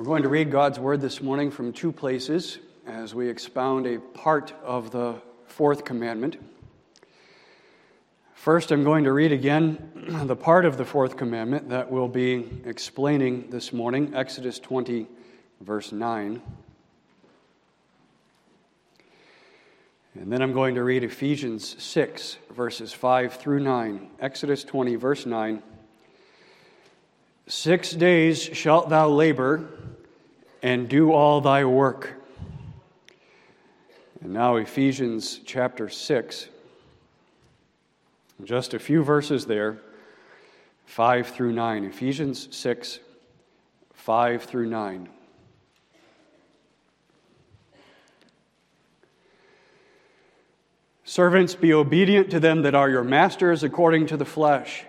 We're going to read God's Word this morning from two places as we expound a part of the Fourth Commandment. First, I'm going to read again the part of the Fourth Commandment that we'll be explaining this morning, Exodus 20, verse 9. And then I'm going to read Ephesians 6, verses 5 through 9. Exodus 20, verse 9. 6 days shalt thou labor and do all thy work. And now Ephesians chapter 6. Just a few verses there, 5 through 9. Ephesians 6, 5 through 9. Servants, be obedient to them that are your masters according to the flesh,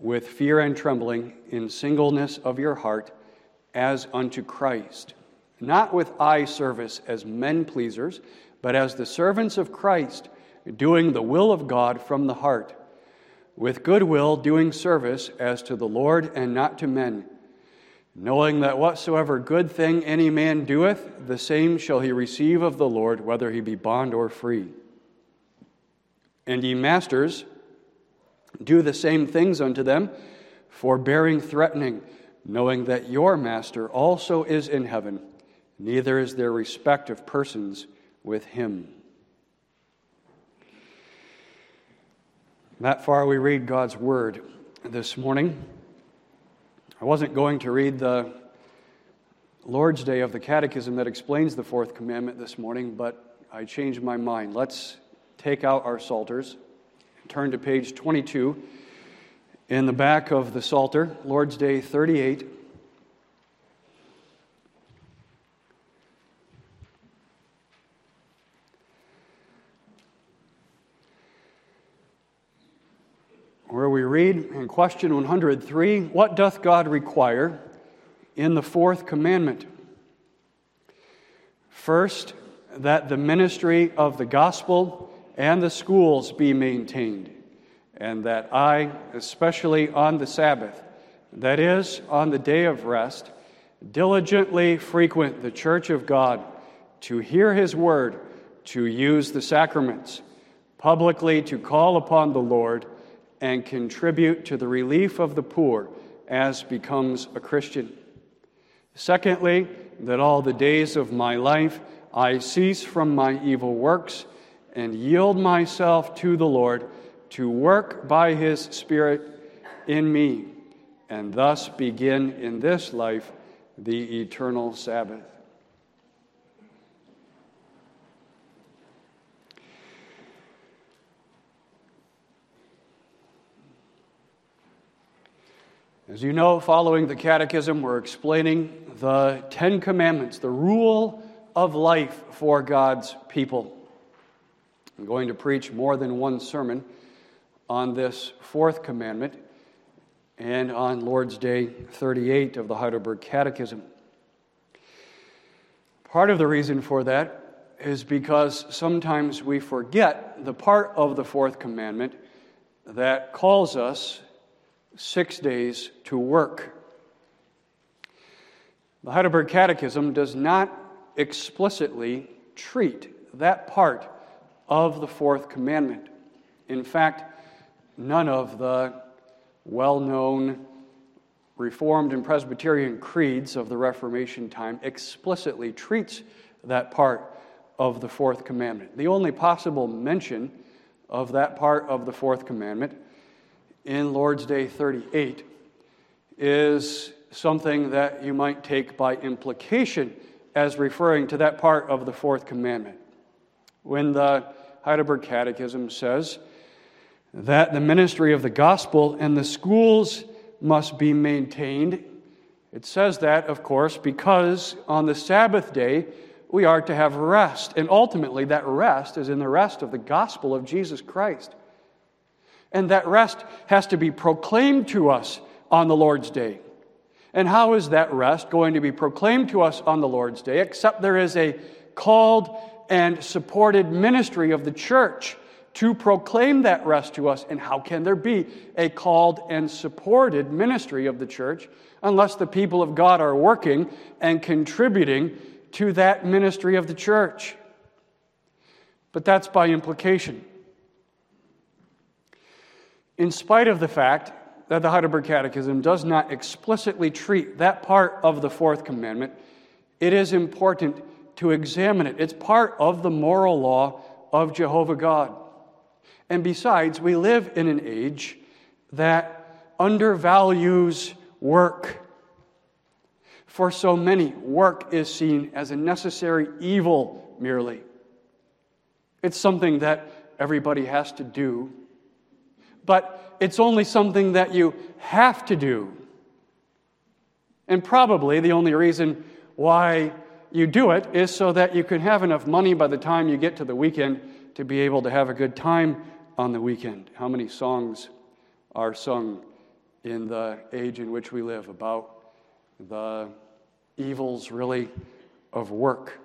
with fear and trembling, in singleness of your heart, as unto Christ, not with eye service as men pleasers, but as the servants of Christ, doing the will of God from the heart, with good will doing service as to the Lord and not to men, knowing that whatsoever good thing any man doeth, the same shall he receive of the Lord, whether he be bond or free. And ye masters, do the same things unto them, forbearing threatening, knowing that your master also is in heaven, neither is there respect of persons with him. That far we read God's Word this morning. I wasn't going to read the Lord's Day of the Catechism that explains the Fourth Commandment this morning, but I changed my mind. Let's take out our Psalters, turn to page 22 in the back of the Psalter, Lord's Day 38. Where we read in question 103, what doth God require in the Fourth Commandment? First, that the ministry of the gospel and the schools be maintained, and that I, especially on the Sabbath, that is, on the day of rest, diligently frequent the church of God to hear his word, to use the sacraments, publicly to call upon the Lord, and contribute to the relief of the poor as becomes a Christian. Secondly, that all the days of my life I cease from my evil works and yield myself to the Lord to work by his Spirit in me, and thus begin in this life the eternal Sabbath. As you know, following the Catechism, we're explaining the Ten Commandments, the rule of life for God's people. I'm going to preach more than one sermon on this Fourth Commandment and on Lord's Day 38 of the Heidelberg Catechism. Part of the reason for that is because sometimes we forget the part of the Fourth Commandment that calls us 6 days to work. The Heidelberg Catechism does not explicitly treat that part of the Fourth Commandment. In fact, none of the well-known Reformed and Presbyterian creeds of the Reformation time explicitly treats that part of the Fourth Commandment. The only possible mention of that part of the Fourth Commandment in Lord's Day 38 is something that you might take by implication as referring to that part of the Fourth Commandment. When the Heidelberg Catechism says that the ministry of the gospel and the schools must be maintained, it says that, of course, because on the Sabbath day we are to have rest, and ultimately that rest is in the rest of the gospel of Jesus Christ. And that rest has to be proclaimed to us on the Lord's Day. And how is that rest going to be proclaimed to us on the Lord's Day, except there is a called and supported ministry of the church to proclaim that rest to us? And how can there be a called and supported ministry of the church unless the people of God are working and contributing to that ministry of the church. But that's by implication. In spite of the fact that the Heidelberg Catechism does not explicitly treat that part of the Fourth Commandment, it is important to examine it. It's part of the moral law of Jehovah God. And besides, we live in an age that undervalues work. For so many, work is seen as a necessary evil merely. It's something that everybody has to do, but it's only something that you have to do. And probably the only reason why you do it is so that you can have enough money by the time you get to the weekend to be able to have a good time on the weekend. How many songs are sung in the age in which we live about the evils, really, of work?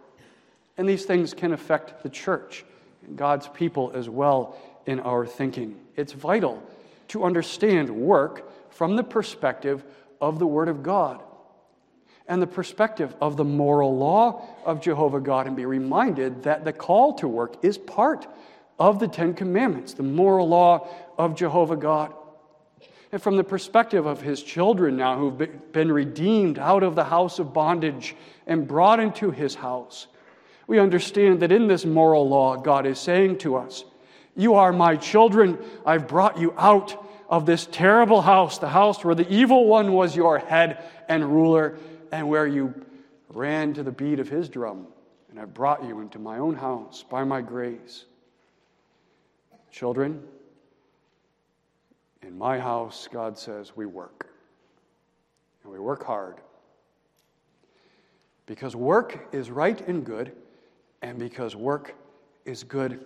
And these things can affect the church, God's people as well, in our thinking. It's vital to understand work from the perspective of the Word of God and the perspective of the moral law of Jehovah God, and be reminded that the call to work is part of the Ten Commandments, the moral law of Jehovah God. And from the perspective of his children now who've been redeemed out of the house of bondage and brought into his house, we understand that in this moral law, God is saying to us, "You are my children. I've brought you out of this terrible house, the house where the evil one was your head and ruler, and where you ran to the beat of his drum. And I brought you into my own house by my grace. Children, in my house," God says, "we work. And we work hard. Because work is right and good, and because work is good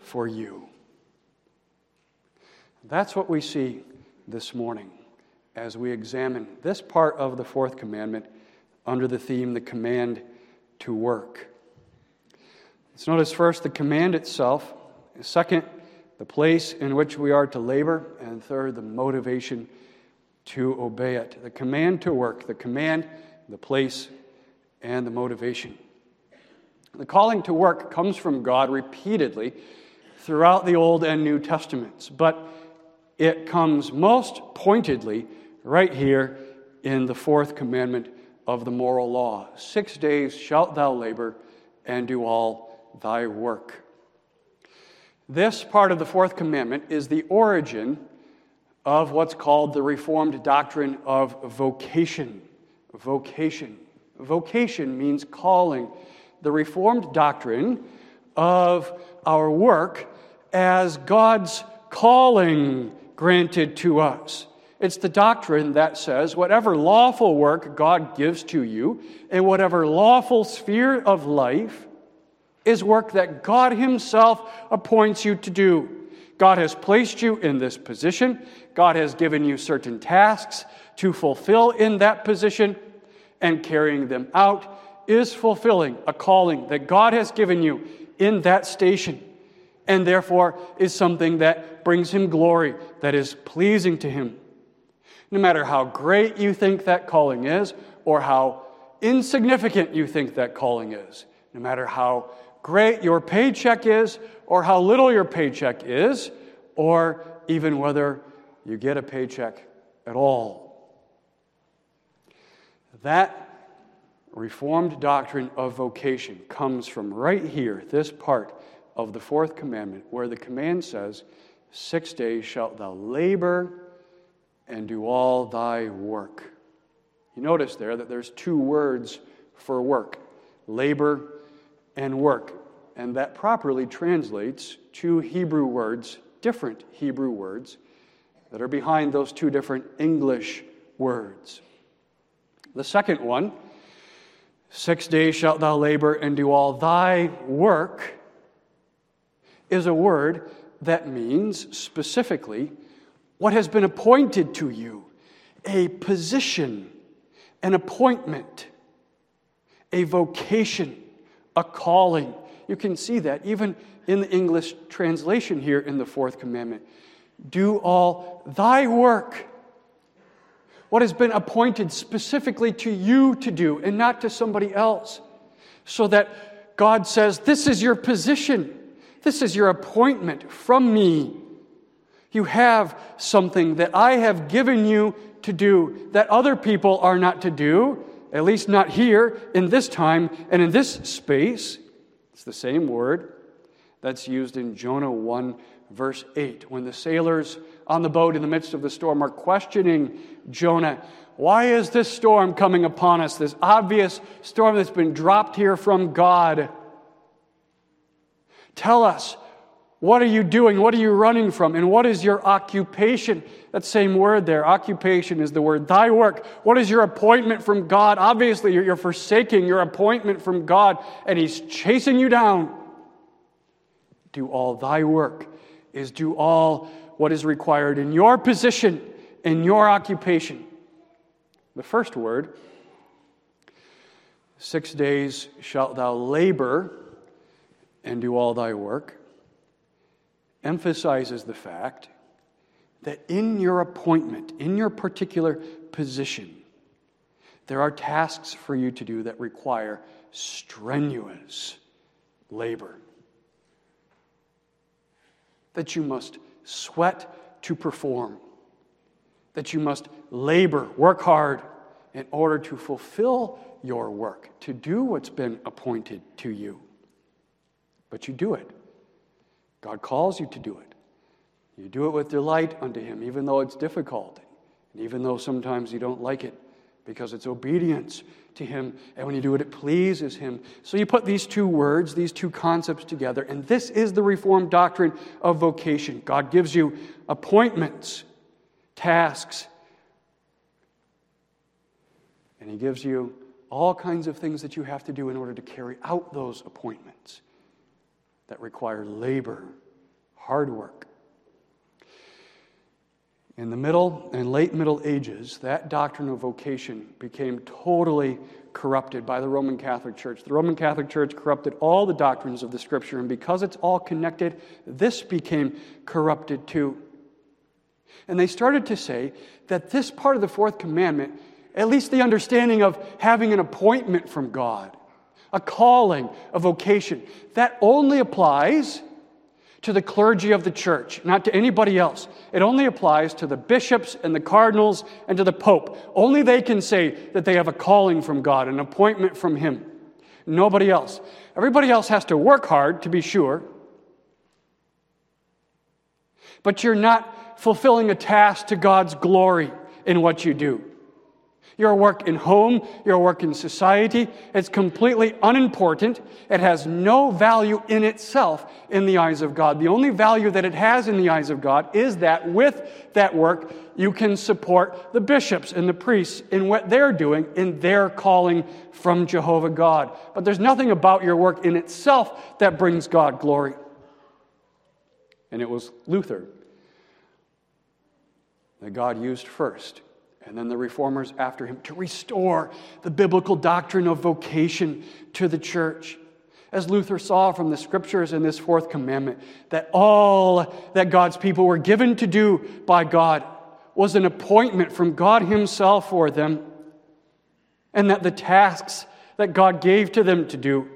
for you." That's what we see this morning as we examine this part of the Fourth Commandment under the theme, the command to work. Let's notice first the command itself, second, the place in which we are to labor, and third, the motivation to obey it. The command to work, the command, the place, and the motivation. The calling to work comes from God repeatedly throughout the Old and New Testaments, but it comes most pointedly right here in the Fourth Commandment of the moral law. 6 days shalt thou labor and do all thy work. This part of the Fourth Commandment is the origin of what's called the Reformed doctrine of vocation. Vocation means calling. The Reformed doctrine of our work as God's calling granted to us. It's the doctrine that says whatever lawful work God gives to you in whatever lawful sphere of life is work that God Himself appoints you to do. God has placed you in this position. God has given you certain tasks to fulfill in that position, and carrying them out is fulfilling a calling that God has given you in that station, and therefore is something that brings Him glory, that is pleasing to Him. No matter how great you think that calling is, or how insignificant you think that calling is, no matter how great your paycheck is, or how little your paycheck is, or even whether you get a paycheck at all. That Reformed doctrine of vocation comes from right here, this part of the Fourth Commandment, where the command says, 6 days shalt thou labor and do all thy work. You notice there that there's two words for work, labor and work. And that properly translates two Hebrew words, different Hebrew words, that are behind those two different English words. The second one, 6 days shalt thou labor and do all thy work, is a word that means specifically what has been appointed to you, a position, an appointment, a vocation, a calling. You can see that even in the English translation here in the Fourth Commandment. Do all thy work. what has been appointed specifically to you to do and not to somebody else. So that God says, this is your position. This is your appointment from me. You have something that I have given you to do that other people are not to do, at least not here in this time and in this space. It's the same word that's used in Jonah 1, verse 8, when the sailors on the boat in the midst of the storm are questioning Jonah. Why is this storm coming upon us, this obvious storm that's been dropped here from God? Tell us, what are you doing? What are you running from? And what is your occupation? That same word there, occupation, is the word thy work. What is your appointment from God? Obviously, you're forsaking your appointment from God, and he's chasing you down. Do all thy work is do all what is required in your position, in your occupation. The first word, 6 days shalt thou labor and do all thy work, emphasizes the fact that in your appointment, in your particular position, there are tasks for you to do that require strenuous labor, that you must sweat to perform, that you must labor, work hard in order to fulfill your work, to do what's been appointed to you. But you do it. God calls you to do it. You do it with delight unto him, even though it's difficult, and even though sometimes you don't like it, because it's obedience to him, and when you do it, it pleases him. So you put these two words, these two concepts together, and this is the Reformed doctrine of vocation. God gives you appointments, tasks, and he gives you all kinds of things that you have to do in order to carry out those appointments that require labor, hard work. In the Middle and late Middle Ages, that doctrine of vocation became totally corrupted by the Roman Catholic Church. The Roman Catholic Church corrupted all the doctrines of the Scripture, and because it's all connected, this became corrupted too. And they started to say that this part of the Fourth Commandment, at least the understanding of having an appointment from God, a calling, a vocation, that only applies to the clergy of the church, not to anybody else. It only applies to the bishops and the cardinals and to the pope. Only they can say that they have a calling from God, an appointment from him. Nobody else. Everybody else has to work hard, to be sure. But you're not fulfilling a task to God's glory in what you do. Your work in home, your work in society, it's completely unimportant. It has no value in itself in the eyes of God. The only value that it has in the eyes of God is that with that work, you can support the bishops and the priests in what they're doing in their calling from Jehovah God. But there's nothing about your work in itself that brings God glory. And it was Luther that God used first, and then the reformers after him, to restore the biblical doctrine of vocation to the church. As Luther saw from the Scriptures in this Fourth Commandment, that all that God's people were given to do by God was an appointment from God himself for them, and that the tasks that God gave to them to do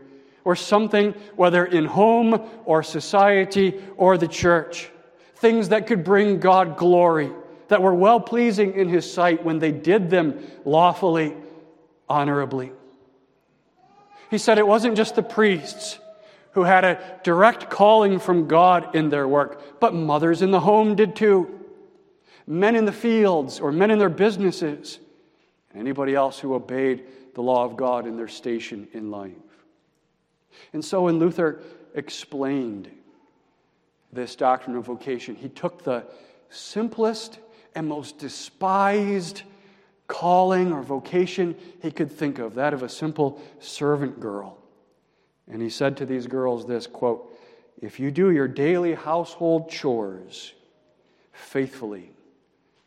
were something, whether in home or society or the church, things that could bring God glory, that were well-pleasing in his sight when they did them lawfully, honorably. He said it wasn't just the priests who had a direct calling from God in their work, but mothers in the home did too. Men in the fields or men in their businesses. Anybody else who obeyed the law of God in their station in life. And so when Luther explained this doctrine of vocation, he took the simplest and most despised calling or vocation he could think of, that of a simple servant girl. And he said to these girls this, quote, "If you do your daily household chores faithfully,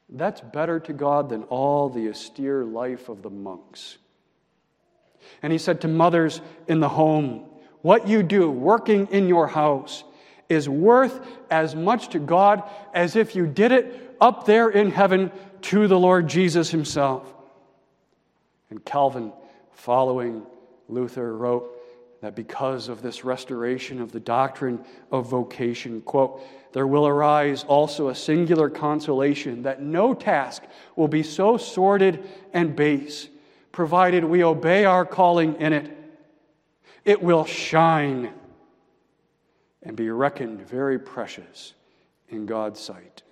that's better to God than all the austere life of the monks." And he said to mothers in the home, "What you do working in your house is worth as much to God as if you did it up there in heaven to the Lord Jesus himself. And Calvin, following Luther, wrote that because of this restoration of the doctrine of vocation, quote, there will arise also a singular consolation that no task will be so sordid and base, provided we obey our calling in it. It will shine and be reckoned very precious in God's sight.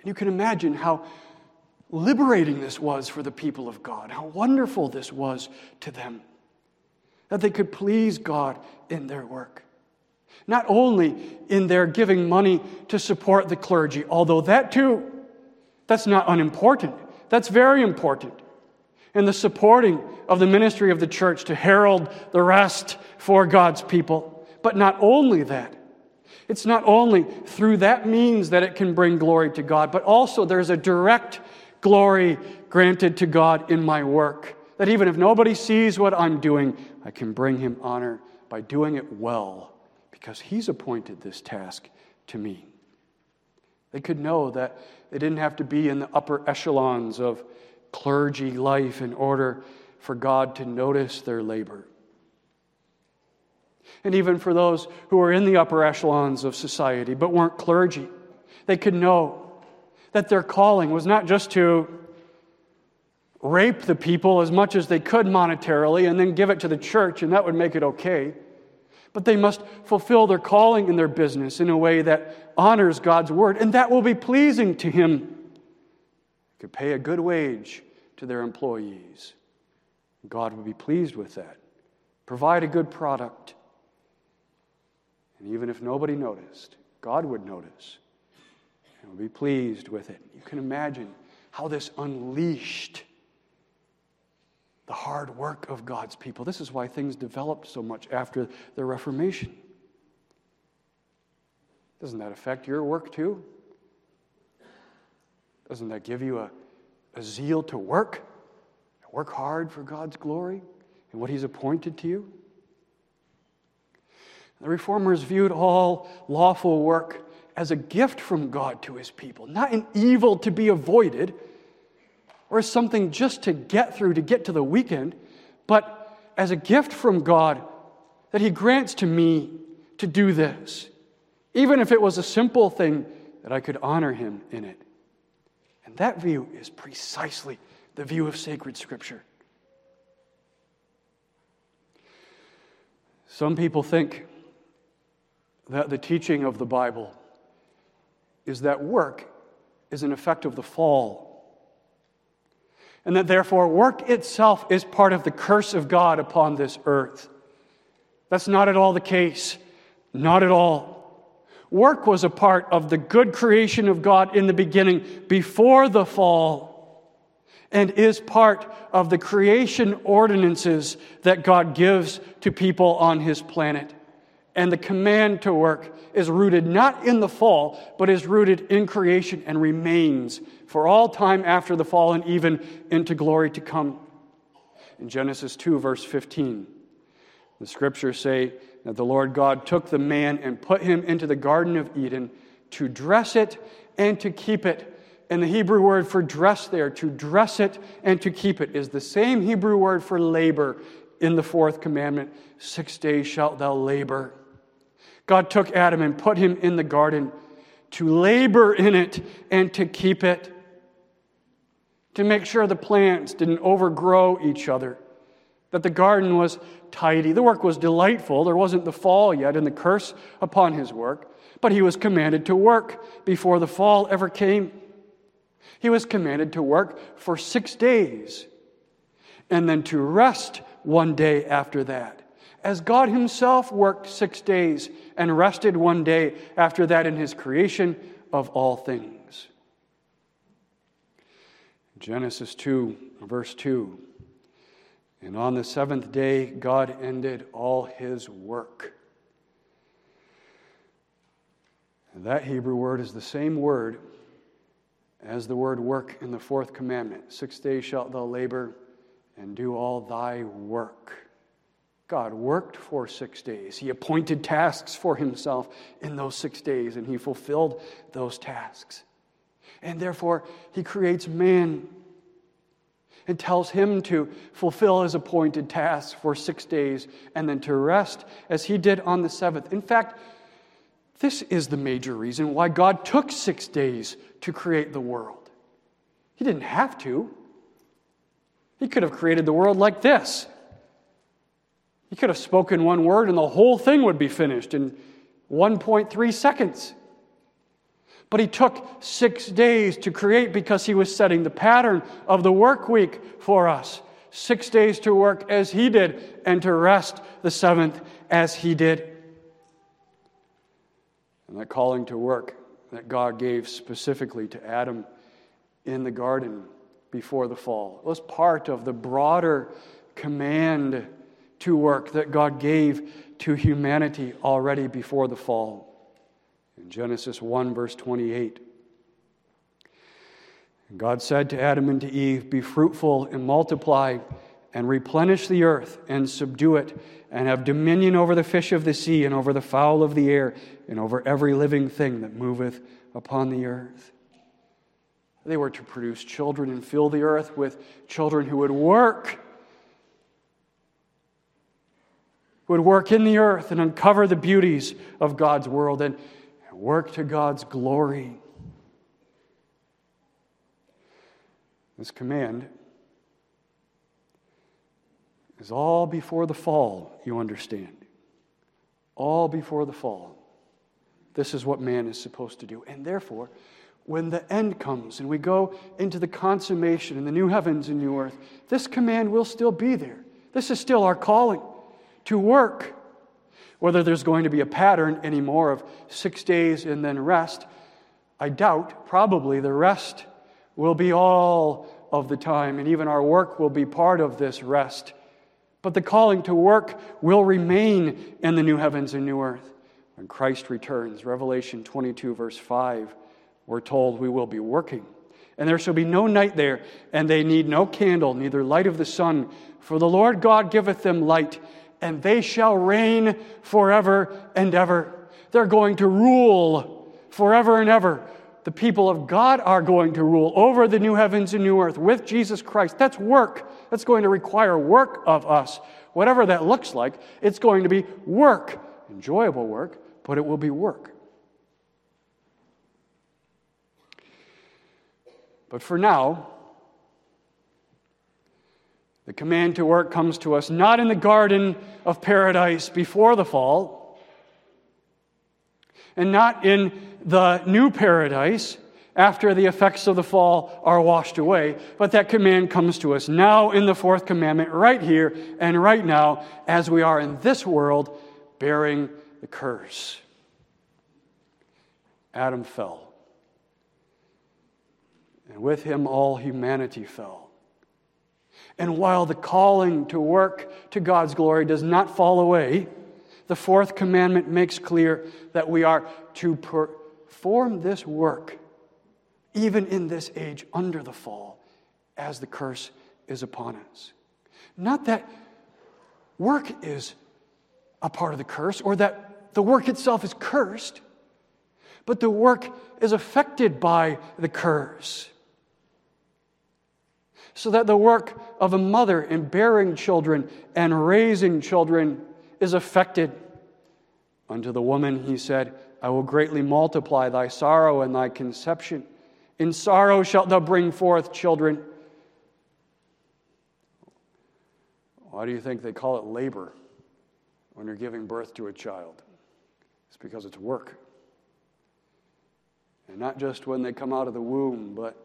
And you can imagine how liberating this was for the people of God, how wonderful this was to them, that they could please God in their work. Not only in their giving money to support the clergy, although that too, that's not unimportant. That's very important. And the supporting of the ministry of the church to herald the rest for God's people. But not only that. It's not only through that means that it can bring glory to God, but also there's a direct glory granted to God in my work. That even if nobody sees what I'm doing, I can bring him honor by doing it well, because he's appointed this task to me. They could know that they didn't have to be in the upper echelons of clergy life in order for God to notice their labor. And even for those who were in the upper echelons of society but weren't clergy, they could know that their calling was not just to rape the people as much as they could monetarily and then give it to the church, and that would make it okay. But they must fulfill their calling in their business in a way that honors God's word, and that will be pleasing to him. They could pay a good wage to their employees. God would be pleased with that. Provide a good product. And even if nobody noticed, God would notice and would be pleased with it. You can imagine how this unleashed the hard work of God's people. This is why things developed so much after the Reformation. Doesn't that affect your work too? Doesn't that give you a zeal to work? Work hard for God's glory and what he's appointed to you? The Reformers viewed all lawful work as a gift from God to his people, not an evil to be avoided, or as something just to get through, to get to the weekend, but as a gift from God that he grants to me to do this, even if it was a simple thing that I could honor him in it. And that view is precisely the view of sacred Scripture. Some people think that the teaching of the Bible is that work is an effect of the fall, and that therefore work itself is part of the curse of God upon this earth. That's not at all the case. Not at all. Work was a part of the good creation of God in the beginning before the fall, and is part of the creation ordinances that God gives to people on his planet. And the command to work is rooted not in the fall, but is rooted in creation and remains for all time after the fall and even into glory to come. In Genesis 2, verse 15, the Scriptures say that the Lord God took the man and put him into the Garden of Eden to dress it and to keep it. And the Hebrew word for dress there, to dress it and to keep it, is the same Hebrew word for labor in the Fourth Commandment. 6 days shalt thou labor. God took Adam and put him in the garden to labor in it and to keep it, to make sure the plants didn't overgrow each other, that the garden was tidy. The work was delightful. There wasn't the fall yet and the curse upon his work, but he was commanded to work before the fall ever came. He was commanded to work for 6 days and then to rest one day after that, as God himself worked 6 days and rested one day after that in his creation of all things. Genesis 2, verse 2. And on the seventh day, God ended all his work. And that Hebrew word is the same word as the word work in the Fourth Commandment. 6 days shalt thou labor and do all thy work. God worked for 6 days. He appointed tasks for himself in those 6 days, and he fulfilled those tasks. And therefore, he creates man and tells him to fulfill his appointed tasks for 6 days and then to rest as he did on the seventh. In fact, this is the major reason why God took 6 days to create the world. He didn't have to. He could have created the world like this. He could have spoken one word and the whole thing would be finished in 1.3 seconds. But he took 6 days to create because he was setting the pattern of the work week for us. 6 days to work as he did and to rest the seventh as he did. And that calling to work that God gave specifically to Adam in the garden before the fall was part of the broader command to work that God gave to humanity already before the fall. In Genesis 1, verse 28, God said to Adam and to Eve, "Be fruitful and multiply and replenish the earth and subdue it and have dominion over the fish of the sea and over the fowl of the air and over every living thing that moveth upon the earth." They were to produce children and fill the earth with children who would work. Would work in the earth and uncover the beauties of God's world and work to God's glory. This command is all before the fall, you understand. All before the fall. This is what man is supposed to do. And therefore, when the end comes and we go into the consummation in the new heavens and new earth, this command will still be there. This is still our calling. To work, whether there's going to be a pattern anymore of 6 days and then rest, I doubt. Probably the rest will be all of the time, and even our work will be part of this rest. But the calling to work will remain in the new heavens and new earth. When Christ returns, Revelation 22, verse 5, we're told we will be working. And there shall be no night there, and they need no candle, neither light of the sun, for the Lord God giveth them light, and they shall reign forever and ever. They're going to rule forever and ever. The people of God are going to rule over the new heavens and new earth with Jesus Christ. That's work. That's going to require work of us. Whatever that looks like, it's going to be work. Enjoyable work, but it will be work. But for now, the command to work comes to us not in the garden of paradise before the fall, and not in the new paradise after the effects of the fall are washed away, but that command comes to us now in the fourth commandment, right here and right now, as we are in this world bearing the curse. Adam fell, and with him all humanity fell. And while the calling to work to God's glory does not fall away, the fourth commandment makes clear that we are to perform this work, even in this age under the fall, as the curse is upon us. Not that work is a part of the curse, or that the work itself is cursed, but the work is affected by the curse. So that the work of a mother in bearing children and raising children is affected. Unto the woman he said, "I will greatly multiply thy sorrow and thy conception. In sorrow shalt thou bring forth children." Why do you think they call it labor when you're giving birth to a child? It's because it's work. And not just when they come out of the womb, but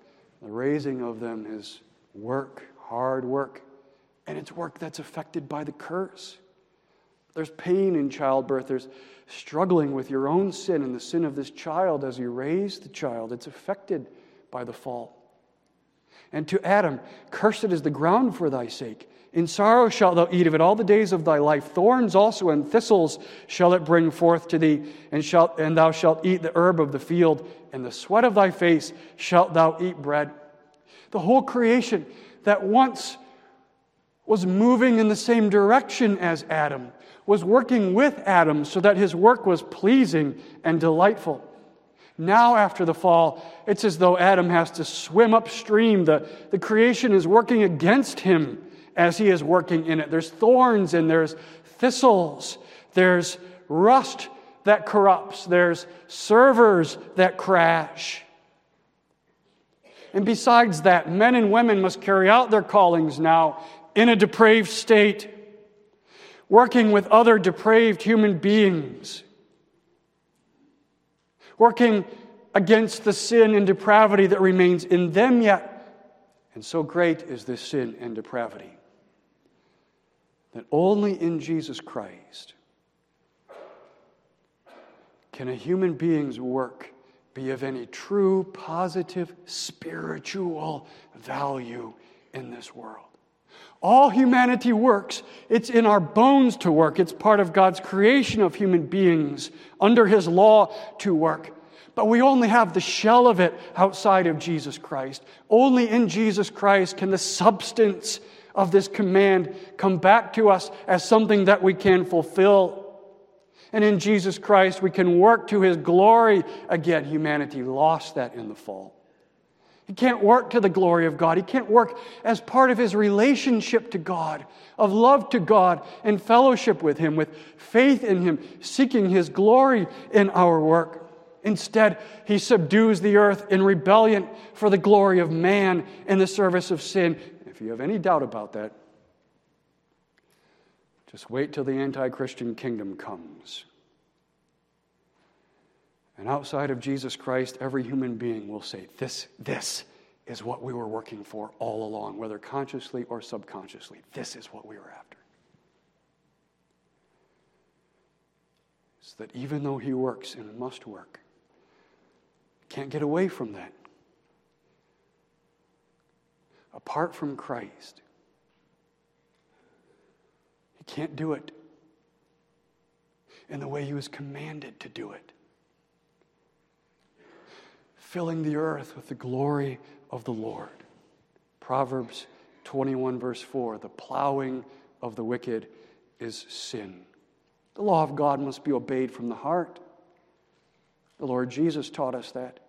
the raising of them is work, hard work, and it's work that's affected by the curse. There's pain in childbirth. There's struggling with your own sin and the sin of this child as you raise the child. It's affected by the fall. And to Adam, "Cursed is the ground for thy sake. In sorrow shalt thou eat of it all the days of thy life. Thorns also and thistles shall it bring forth to thee, and thou shalt eat the herb of the field, and the sweat of thy face shalt thou eat bread." The whole creation that once was moving in the same direction as Adam, was working with Adam so that his work was pleasing and delightful. Now, after the fall, it's as though Adam has to swim upstream. The creation is working against him as he is working in it. There's thorns and there's thistles. There's rust that corrupts. There's servers that crash. And besides that, men and women must carry out their callings now in a depraved state, working with other depraved human beings, working against the sin and depravity that remains in them yet. And so great is this sin and depravity that only in Jesus Christ can a human being's work be of any true, positive, spiritual value in this world. All humanity works. It's in our bones to work. It's part of God's creation of human beings under His law to work. But we only have the shell of it outside of Jesus Christ. Only in Jesus Christ can the substance of this command come back to us as something that we can fulfill. And in Jesus Christ, we can work to His glory. Again, humanity lost that in the fall. He can't work to the glory of God. He can't work as part of his relationship to God, of love to God, and fellowship with Him, with faith in Him, seeking His glory in our work. Instead, He subdues the earth in rebellion for the glory of man in the service of sin. If you have any doubt about that, just wait till the anti-Christian kingdom comes. And outside of Jesus Christ, every human being will say, this is what we were working for all along, whether consciously or subconsciously. This is what we were after. So that even though he works and must work, can't get away from that. Apart from Christ, he can't do it in the way he was commanded to do it. Filling the earth with the glory of the Lord. Proverbs 21 verse 4, the plowing of the wicked is sin. The law of God must be obeyed from the heart. The Lord Jesus taught us that.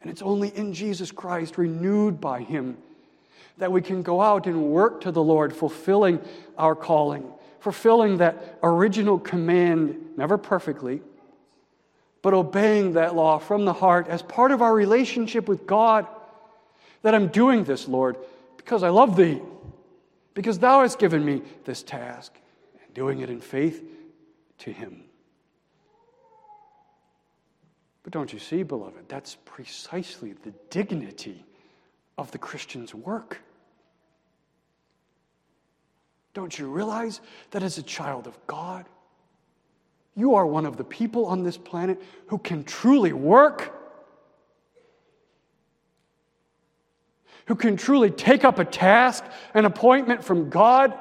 And it's only in Jesus Christ, renewed by Him, that we can go out and work to the Lord, fulfilling our calling, fulfilling that original command, never perfectly, but obeying that law from the heart as part of our relationship with God, that I'm doing this, Lord, because I love Thee, because Thou hast given me this task, and doing it in faith to Him. But don't you see, beloved, that's precisely the dignity of the Christian's work. Don't you realize that as a child of God, you are one of the people on this planet who can truly work, who can truly take up a task, an appointment from God,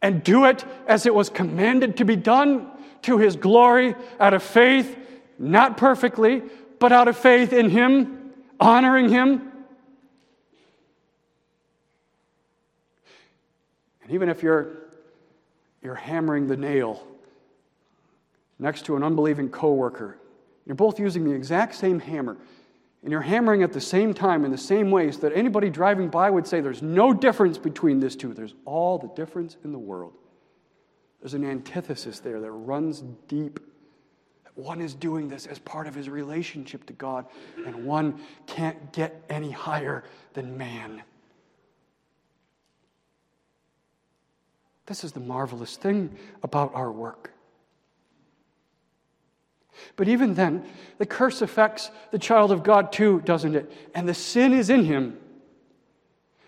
and do it as it was commanded to be done, to His glory, out of faith, not perfectly, but out of faith in Him, honoring Him. And even if you're hammering the nail next to an unbelieving coworker, you're both using the exact same hammer, and you're hammering at the same time in the same ways that anybody driving by would say there's no difference between these two. There's all the difference in the world. There's an antithesis there that runs deep. One is doing this as part of his relationship to God, and one can't get any higher than man. This is the marvelous thing about our work. But even then, the curse affects the child of God too, doesn't it? And the sin is in him.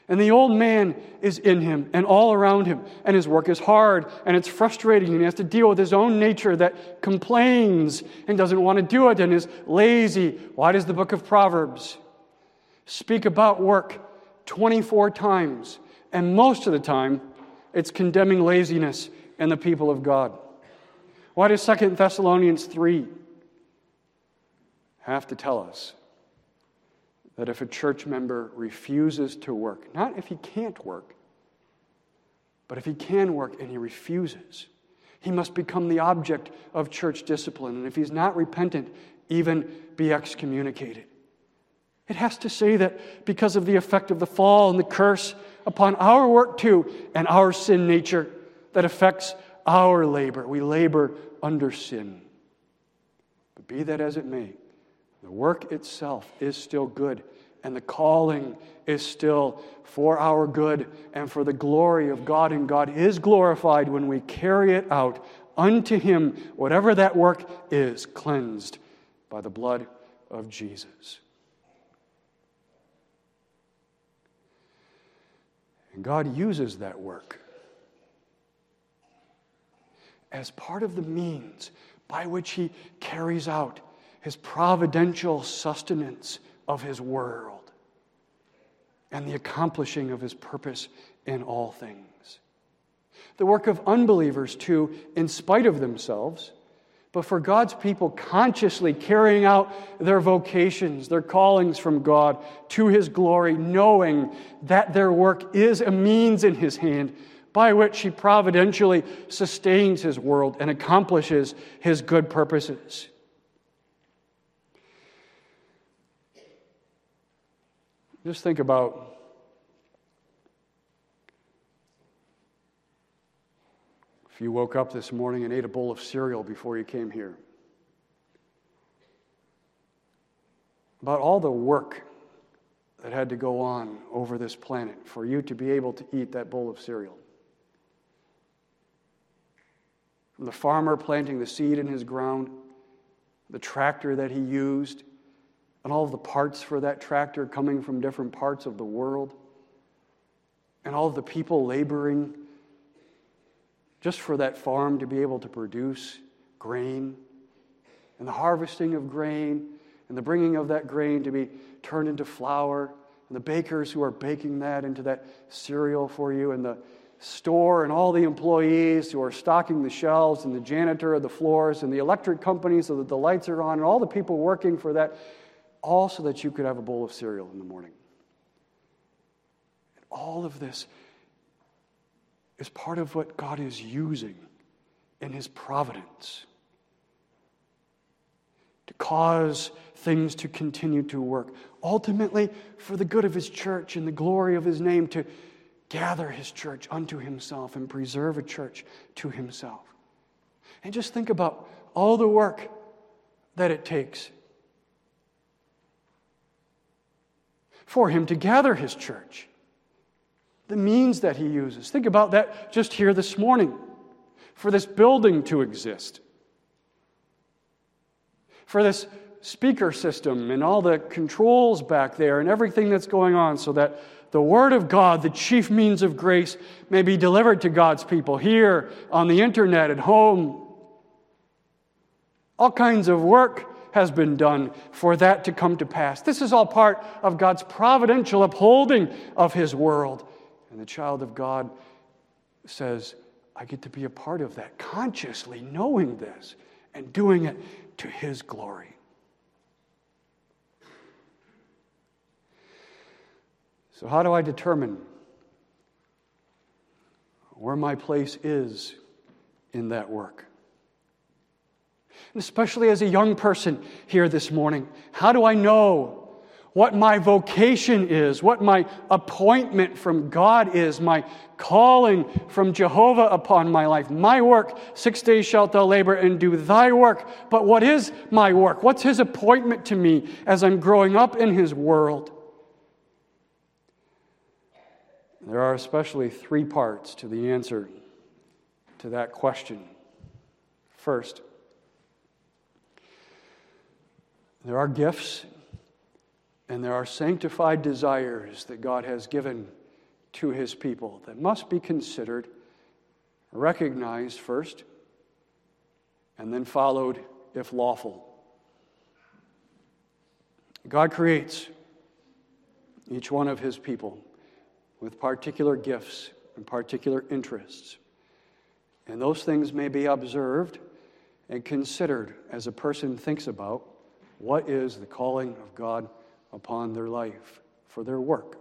And the old man is in him and all around him. And his work is hard and it's frustrating. And he has to deal with his own nature that complains and doesn't want to do it and is lazy. Why does the book of Proverbs speak about work 24 times? And most of the time, it's condemning laziness in the people of God. Why does 2 Thessalonians 3 have to tell us that if a church member refuses to work, not if he can't work, but if he can work and he refuses, he must become the object of church discipline. And if he's not repentant, even be excommunicated. It has to say that because of the effect of the fall and the curse upon our work too and our sin nature that affects our labor. We labor under sin. But be that as it may, the work itself is still good, and the calling is still for our good and for the glory of God, and God is glorified when we carry it out unto Him, whatever that work is, cleansed by the blood of Jesus. And God uses that work as part of the means by which He carries out His providential sustenance of His world and the accomplishing of His purpose in all things. The work of unbelievers, too, in spite of themselves, but for God's people consciously carrying out their vocations, their callings from God to His glory, knowing that their work is a means in His hand by which He providentially sustains His world and accomplishes His good purposes. Just think about if you woke up this morning and ate a bowl of cereal before you came here. About all the work that had to go on over this planet for you to be able to eat that bowl of cereal. From the farmer planting the seed in his ground, the tractor that he used, and all of the parts for that tractor coming from different parts of the world, and all of the people laboring just for that farm to be able to produce grain, and the harvesting of grain, and the bringing of that grain to be turned into flour, and the bakers who are baking that into that cereal for you, and the store and all the employees who are stocking the shelves, and the janitor of the floors, and the electric company so that the lights are on, and all the people working for that, all so that you could have a bowl of cereal in the morning. And all of this is part of what God is using in His providence to cause things to continue to work, ultimately for the good of His church and the glory of His name, to gather His church unto Himself and preserve a church to Himself. And just think about all the work that it takes for Him to gather His church, the means that He uses. Think about that just here this morning, for this building to exist, for this speaker system and all the controls back there and everything that's going on so that the Word of God, the chief means of grace, may be delivered to God's people here, on the internet, at home. All kinds of work has been done for that to come to pass. This is all part of God's providential upholding of His world. And the child of God says, I get to be a part of that, consciously knowing this and doing it to His glory. So how do I determine where my place is in that work? And especially as a young person here this morning, how do I know what my vocation is, what my appointment from God is, my calling from Jehovah upon my life? My work, 6 days shalt thou labor and do thy work. But what is my work? What's His appointment to me as I'm growing up in His world? There are especially three parts to the answer to that question. First, there are gifts and there are sanctified desires that God has given to His people that must be considered, recognized first, and then followed if lawful. God creates each one of His people with particular gifts and particular interests. And those things may be observed and considered as a person thinks about what is the calling of God upon their life for their work.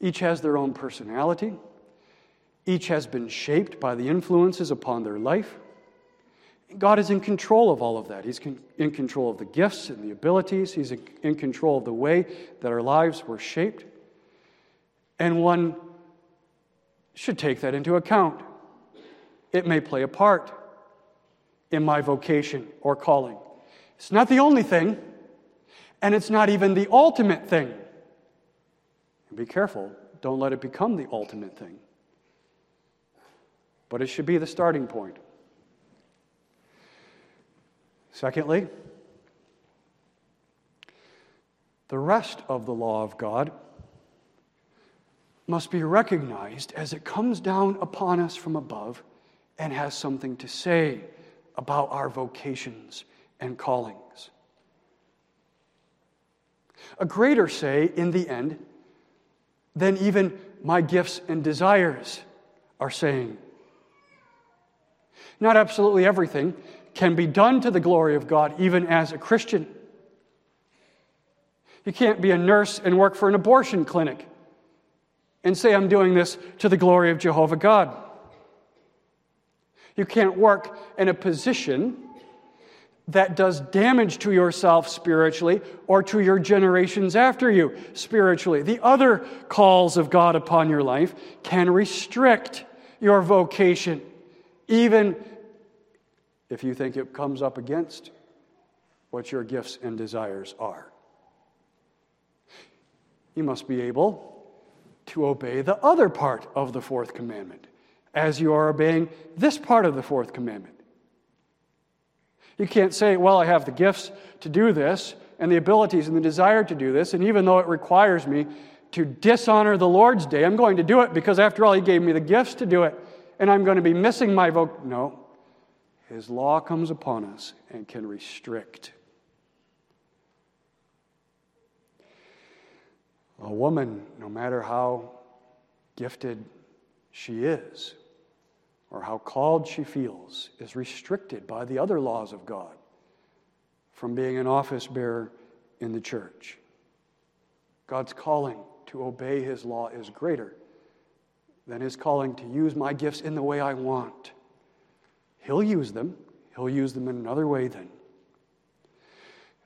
Each has their own personality. Each has been shaped by the influences upon their life. God is in control of all of that. He's in control of the gifts and the abilities. He's in control of the way that our lives were shaped. And one should take that into account. It may play a part in my vocation or calling. It's not the only thing, and it's not even the ultimate thing. And be careful, don't let it become the ultimate thing. But it should be the starting point. Secondly, the rest of the law of God must be recognized as it comes down upon us from above and has something to say about our vocations and callings. A greater say in the end than even my gifts and desires are saying. Not absolutely everything can be done to the glory of God, even as a Christian. You can't be a nurse and work for an abortion clinic and say, I'm doing this to the glory of Jehovah God. You can't work in a position that does damage to yourself spiritually or to your generations after you spiritually. The other calls of God upon your life can restrict your vocation, even if you think it comes up against what your gifts and desires are. You must be able to obey the other part of the Fourth Commandment as you are obeying this part of the Fourth Commandment. You can't say, well, I have the gifts to do this and the abilities and the desire to do this, and even though it requires me to dishonor the Lord's Day, I'm going to do it because, after all, He gave me the gifts to do it, and I'm going to be missing my vocation. No. His law comes upon us and can restrict. A woman, no matter how gifted she is or how called she feels, is restricted by the other laws of God from being an office bearer in the church. God's calling to obey His law is greater than His calling to use my gifts in the way I want. He'll use them. He'll use them in another way then.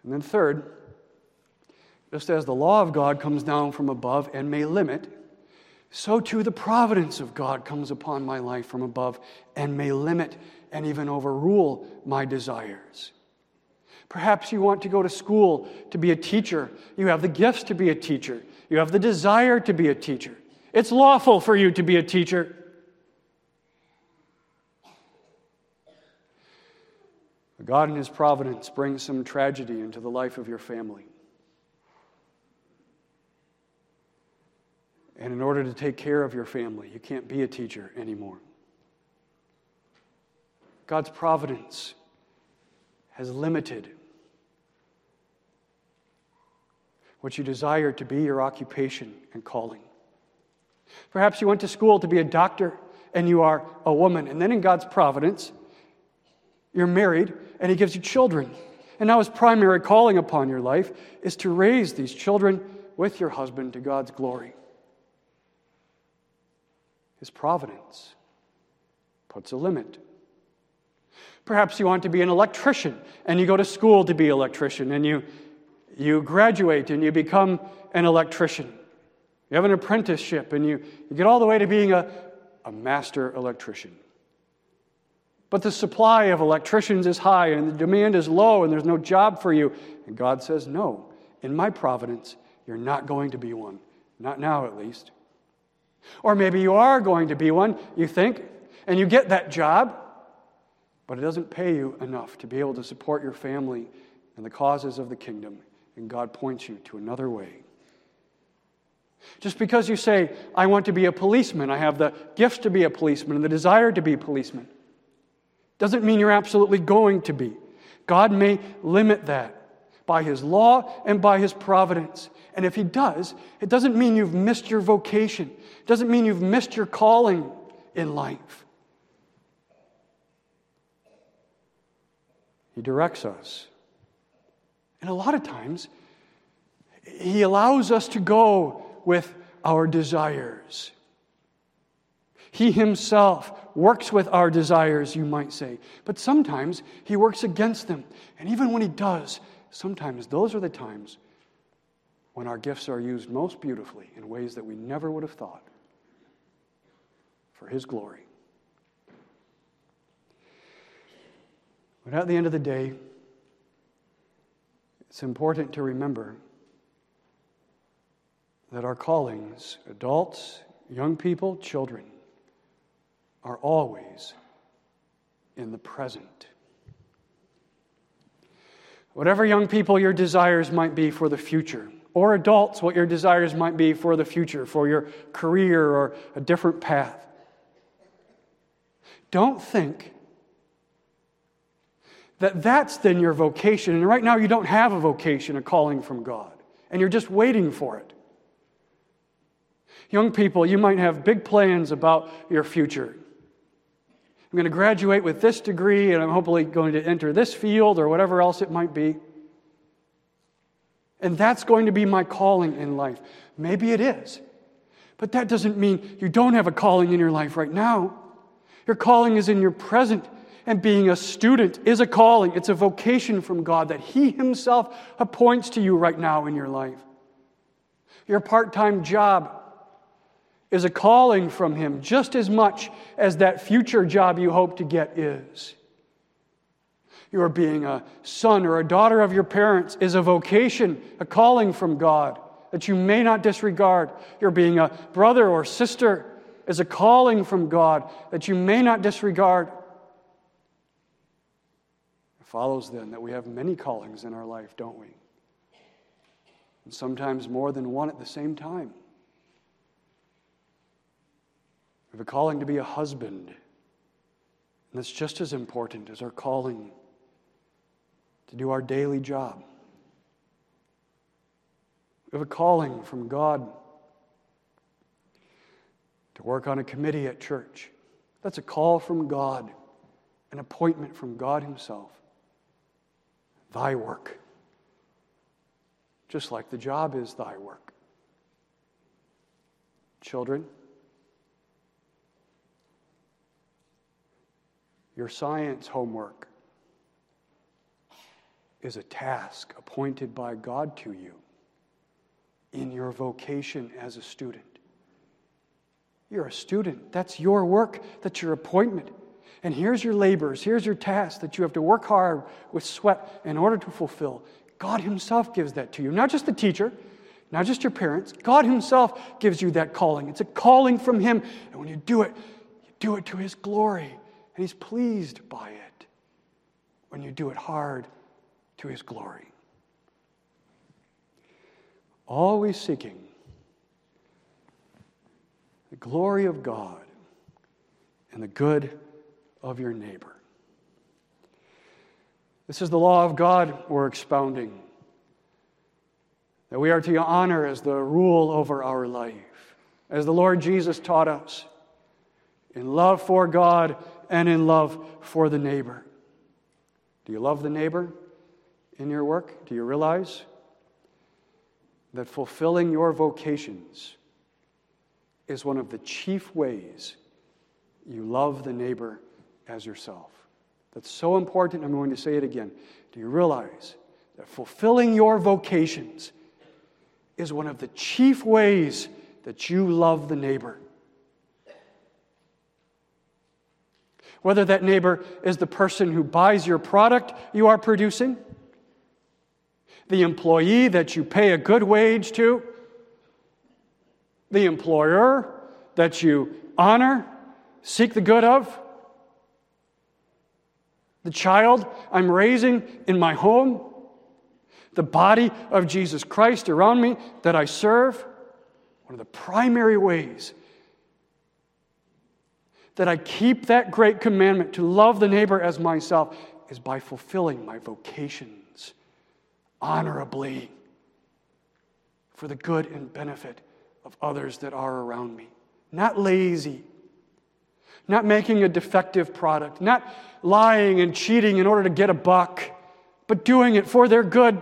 And then third, just as the law of God comes down from above and may limit, so too the providence of God comes upon my life from above and may limit and even overrule my desires. Perhaps you want to go to school to be a teacher. You have the gifts to be a teacher. You have the desire to be a teacher. It's lawful for you to be a teacher. God in His providence brings some tragedy into the life of your family. And in order to take care of your family, you can't be a teacher anymore. God's providence has limited what you desire to be your occupation and calling. Perhaps you went to school to be a doctor and you are a woman, and then in God's providence, you're married, and He gives you children. And now His primary calling upon your life is to raise these children with your husband to God's glory. His providence puts a limit. Perhaps you want to be an electrician, and you go to school to be an electrician, and you graduate, and you become an electrician. You have an apprenticeship, and you get all the way to being a master electrician. But the supply of electricians is high and the demand is low and there's no job for you. And God says, no, in my providence, you're not going to be one. Not now, at least. Or maybe you are going to be one, you think, and you get that job, but it doesn't pay you enough to be able to support your family and the causes of the kingdom. And God points you to another way. Just because you say, I want to be a policeman, I have the gifts to be a policeman and the desire to be a policeman, doesn't mean you're absolutely going to be. God may limit that by His law and by His providence. And if He does, it doesn't mean you've missed your vocation. It doesn't mean you've missed your calling in life. He directs us. And a lot of times, He allows us to go with our desires. He himself works with our desires, you might say. But sometimes he works against them. And even when he does, sometimes those are the times when our gifts are used most beautifully in ways that we never would have thought for his glory. But at the end of the day, it's important to remember that our callings, adults, young people, children, are always in the present. Whatever, young people, your desires might be for the future, or adults, what your desires might be for the future, for your career or a different path, don't think that's then your vocation. And right now you don't have a vocation, a calling from God, and you're just waiting for it. Young people, you might have big plans about your future. I'm going to graduate with this degree, and I'm hopefully going to enter this field or whatever else it might be. And that's going to be my calling in life. Maybe it is. But that doesn't mean you don't have a calling in your life right now. Your calling is in your present. And being a student is a calling. It's a vocation from God that he himself appoints to you right now in your life. Your part-time job is a calling from him just as much as that future job you hope to get is. Your being a son or a daughter of your parents is a vocation, a calling from God that you may not disregard. Your being a brother or sister is a calling from God that you may not disregard. It follows then that we have many callings in our life, don't we? And sometimes more than one at the same time. We have a calling to be a husband, and that's just as important as our calling to do our daily job. We have a calling from God to work on a committee at church. That's a call from God, an appointment from God himself. Thy work, just like the job is thy work. Children, your science homework is a task appointed by God to you in your vocation as a student. You're a student. That's your work. That's your appointment. And here's your labors. Here's your task that you have to work hard with sweat in order to fulfill. God himself gives that to you. Not just the teacher, not just your parents. God himself gives you that calling. It's a calling from him. And when you do it to his glory. And he's pleased by it when you do it hard to his glory. Always seeking the glory of God and the good of your neighbor. This is the law of God we're expounding, that we are to honor as the rule over our life, as the Lord Jesus taught us, in love for God and in love for the neighbor. Do you love the neighbor in your work? Do you realize that fulfilling your vocations is one of the chief ways you love the neighbor as yourself? That's so important, I'm going to say it again. Do you realize that fulfilling your vocations is one of the chief ways that you love the neighbor? Whether that neighbor is the person who buys your product you are producing, the employee that you pay a good wage to, the employer that you honor, seek the good of, the child I'm raising in my home, the body of Jesus Christ around me that I serve. One of the primary ways that I keep that great commandment to love the neighbor as myself is by fulfilling my vocations honorably for the good and benefit of others that are around me. Not lazy, not making a defective product, not lying and cheating in order to get a buck, but doing it for their good,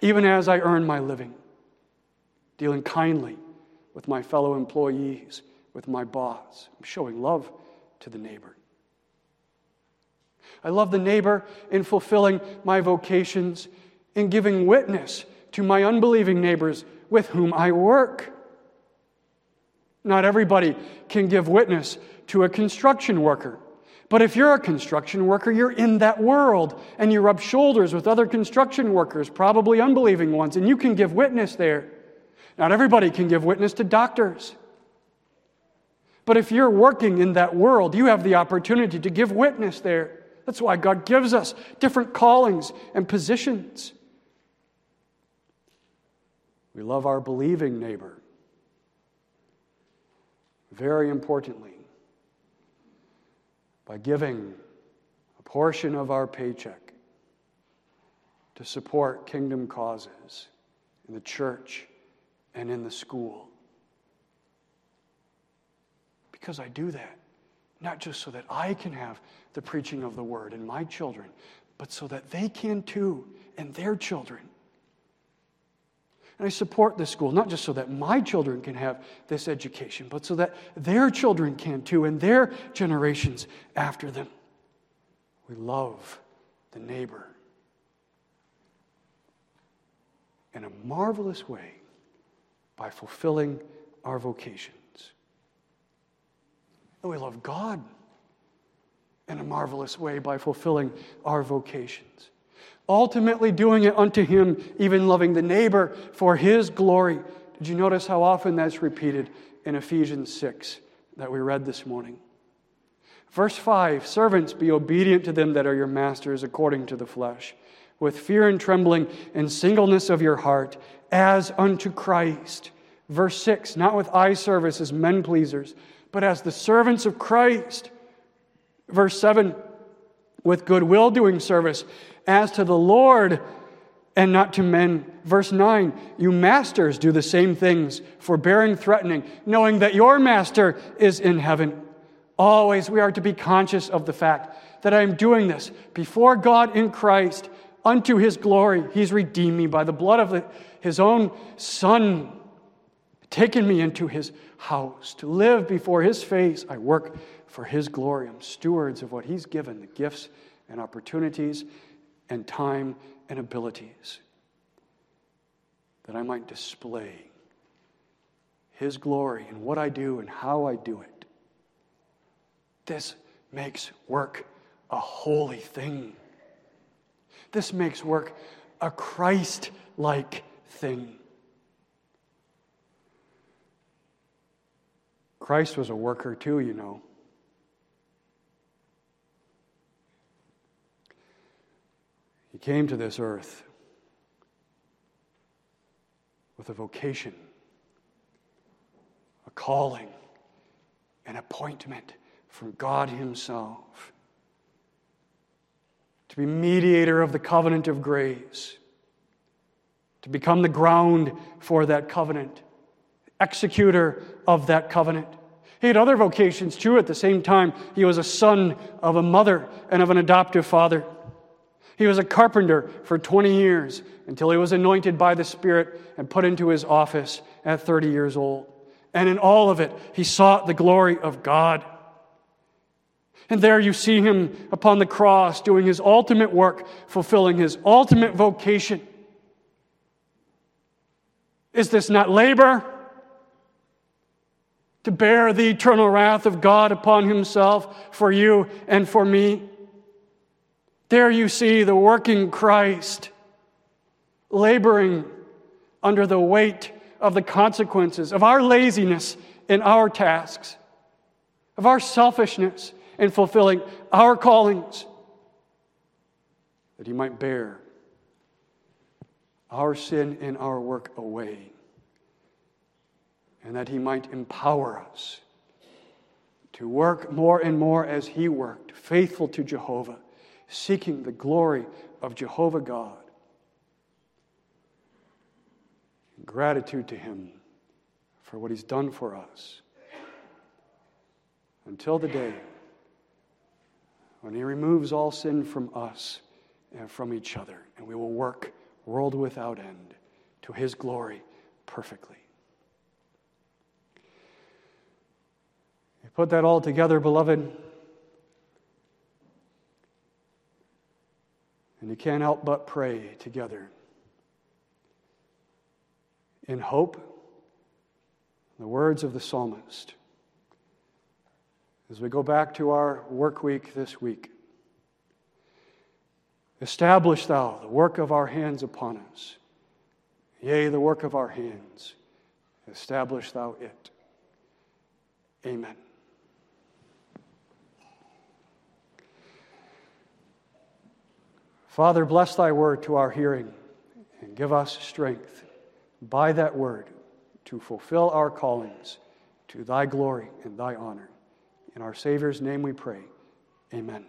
even as I earn my living, dealing kindly with my fellow employees, with my boss. I'm showing love to the neighbor. I love the neighbor in fulfilling my vocations, in giving witness to my unbelieving neighbors with whom I work. Not everybody can give witness to a construction worker. But if you're a construction worker, you're in that world, and you rub shoulders with other construction workers, probably unbelieving ones, and you can give witness there. Not everybody can give witness to doctors. But if you're working in that world, you have the opportunity to give witness there. That's why God gives us different callings and positions. We love our believing neighbor. Very importantly, by giving a portion of our paycheck to support kingdom causes in the church and in the school. Because I do that, not just so that I can have the preaching of the word in my children, but so that they can too, and their children. And I support this school, not just so that my children can have this education, but so that their children can too, and their generations after them. We love the neighbor. In a marvelous way, by fulfilling our vocations. And we love God in a marvelous way by fulfilling our vocations. Ultimately doing it unto Him, even loving the neighbor for His glory. Did you notice how often that's repeated in Ephesians 6 that we read this morning? Verse 5, servants, be obedient to them that are your masters according to the flesh, with fear and trembling and singleness of your heart, as unto Christ. Verse 6, not with eye service as men pleasers, but as the servants of Christ. Verse 7, with good will doing service, as to the Lord and not to men. Verse 9, you masters do the same things, forbearing, threatening, knowing that your master is in heaven. Always we are to be conscious of the fact that I am doing this before God in Christ, unto His glory. He's redeemed me by the blood of His own Son, taken me into His house. To live before His face, I work for His glory. I'm stewards of what He's given, the gifts and opportunities and time and abilities, that I might display His glory in what I do and how I do it. This makes work a holy thing. This makes work a Christ-like thing. Christ was a worker too, you know. He came to this earth with a vocation, a calling, an appointment from God Himself to be mediator of the covenant of grace, to become the ground for that covenant, executor of that covenant. He had other vocations too at the same time. He was a son of a mother and of an adoptive father. He was a carpenter for 20 years until he was anointed by the Spirit and put into his office at 30 years old. And in all of it, he sought the glory of God. And there you see him upon the cross doing his ultimate work, fulfilling his ultimate vocation. Is this not labor? To bear the eternal wrath of God upon Himself for you and for me. There you see the working Christ laboring under the weight of the consequences of our laziness in our tasks, of our selfishness in fulfilling our callings, that He might bear our sin and our work away, and that He might empower us to work more and more as He worked, faithful to Jehovah, seeking the glory of Jehovah God. Gratitude to Him for what He's done for us. Until the day when He removes all sin from us and from each other, and we will work world without end, to his glory perfectly. You put that all together, beloved, and you can't help but pray together. In hope, the words of the psalmist, as we go back to our work week this week, establish thou the work of our hands upon us. Yea, the work of our hands, establish thou it. Amen. Father, bless thy word to our hearing and give us strength by that word to fulfill our callings to thy glory and thy honor. In our Savior's name we pray. Amen.